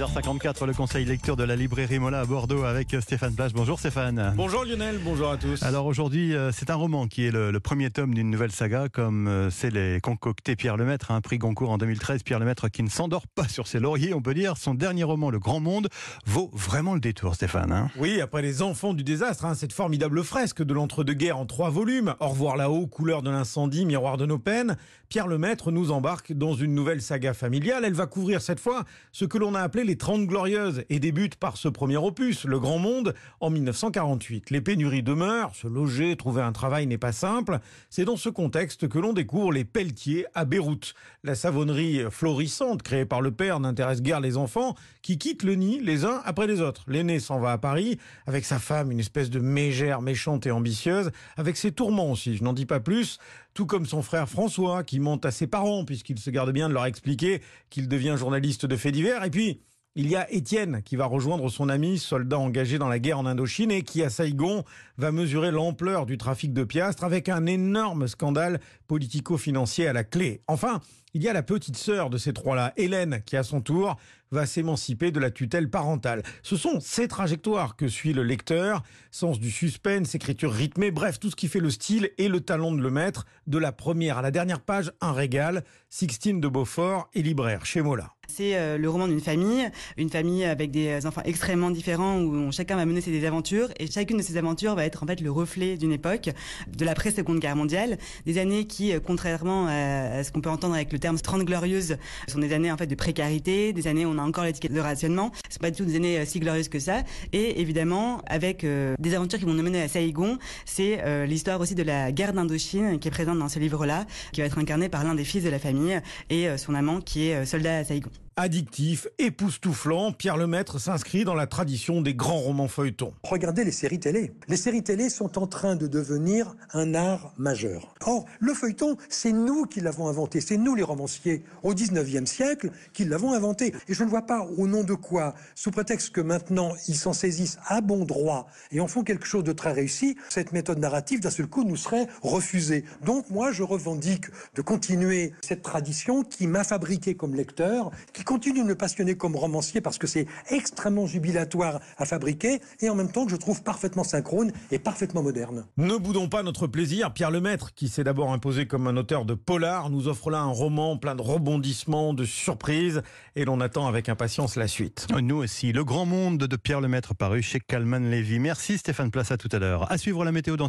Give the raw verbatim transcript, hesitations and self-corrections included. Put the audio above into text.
seize heures cinquante-quatre, le conseil lecture de la librairie Mola à Bordeaux avec Stéphane Plache. Bonjour Stéphane. Bonjour Lionel, bonjour à tous. Alors aujourd'hui, c'est un roman qui est le, le premier tome d'une nouvelle saga, comme c'est les concoctés Pierre Lemaitre, un prix Goncourt en deux mille treize. Pierre Lemaitre qui ne s'endort pas sur ses lauriers, on peut dire. Son dernier roman, Le Grand Monde, vaut vraiment le détour, Stéphane. Hein oui, après Les Enfants du désastre, hein, cette formidable fresque de l'entre-deux-guerres en trois volumes, Au revoir là-haut, Couleur de l'incendie, Miroir de nos peines, Pierre Lemaitre nous embarque dans une nouvelle saga familiale. Elle va couvrir cette fois ce que l'on a appelé les Trente Glorieuses et débute par ce premier opus, Le Grand Monde, en mille neuf cent quarante-huit. Les pénuries demeurent, se loger, trouver un travail n'est pas simple. C'est dans ce contexte que l'on découvre les Pelletiers à Beyrouth. La savonnerie florissante créée par le père n'intéresse guère les enfants qui quittent le nid les uns après les autres. L'aîné s'en va à Paris avec sa femme, une espèce de mégère méchante et ambitieuse, avec ses tourments aussi, je n'en dis pas plus, tout comme son frère François qui ment à ses parents puisqu'il se garde bien de leur expliquer qu'il devient journaliste de faits divers. Et puis, il y a Étienne qui va rejoindre son ami, soldat engagé dans la guerre en Indochine et qui, à Saïgon, va mesurer l'ampleur du trafic de piastres avec un énorme scandale politico-financier à la clé. Enfin, il y a la petite sœur de ces trois-là, Hélène, qui à son tour va s'émanciper de la tutelle parentale. Ce sont ces trajectoires que suit le lecteur, sens du suspense, écriture rythmée, bref, tout ce qui fait le style et le talent de Lemaitre, de la première à la dernière page, un régal. Sixtine de Beaufort est libraire chez Mola. C'est le roman d'une famille, une famille avec des enfants extrêmement différents où chacun va mener ses aventures et chacune de ces aventures va être en fait le reflet d'une époque, de l'après-seconde guerre mondiale, des années qui, contrairement à ce qu'on peut entendre avec le terme Trente Glorieuses, sont des années en fait de précarité, des années où on a encore l'étiquette de rationnement. Ce ne sont pas du tout des années si glorieuses que ça. Et évidemment, avec euh, des aventures qui vont nous mener à Saïgon, c'est euh, l'histoire aussi de la guerre d'Indochine qui est présente dans ce livre-là, qui va être incarnée par l'un des fils de la famille et euh, son amant qui est euh, soldat à Saïgon. Addictif, époustouflant, Pierre Lemaitre s'inscrit dans la tradition des grands romans feuilletons. Regardez les séries télé. Les séries télé sont en train de devenir un art majeur. Or, le feuilleton, c'est nous qui l'avons inventé. C'est nous, les romanciers, au dix-neuvième siècle, qui l'avons inventé. Et je ne vois pas au nom de quoi, sous prétexte que maintenant, ils s'en saisissent à bon droit et en font quelque chose de très réussi, cette méthode narrative, d'un seul coup, nous serait refusée. Donc, moi, je revendique de continuer cette tradition qui m'a fabriqué comme lecteur, qui continue de me passionner comme romancier parce que c'est extrêmement jubilatoire à fabriquer et en même temps que je trouve parfaitement synchrone et parfaitement moderne. Ne boudons pas notre plaisir. Pierre Lemaitre, qui s'est d'abord imposé comme un auteur de polar, nous offre là un roman plein de rebondissements, de surprises et l'on attend avec impatience la suite. Nous aussi, Le Grand Monde de Pierre Lemaitre paru chez Calmann-Lévy. Merci Stéphane Plache, à tout à l'heure. À suivre la météo d'Anthony.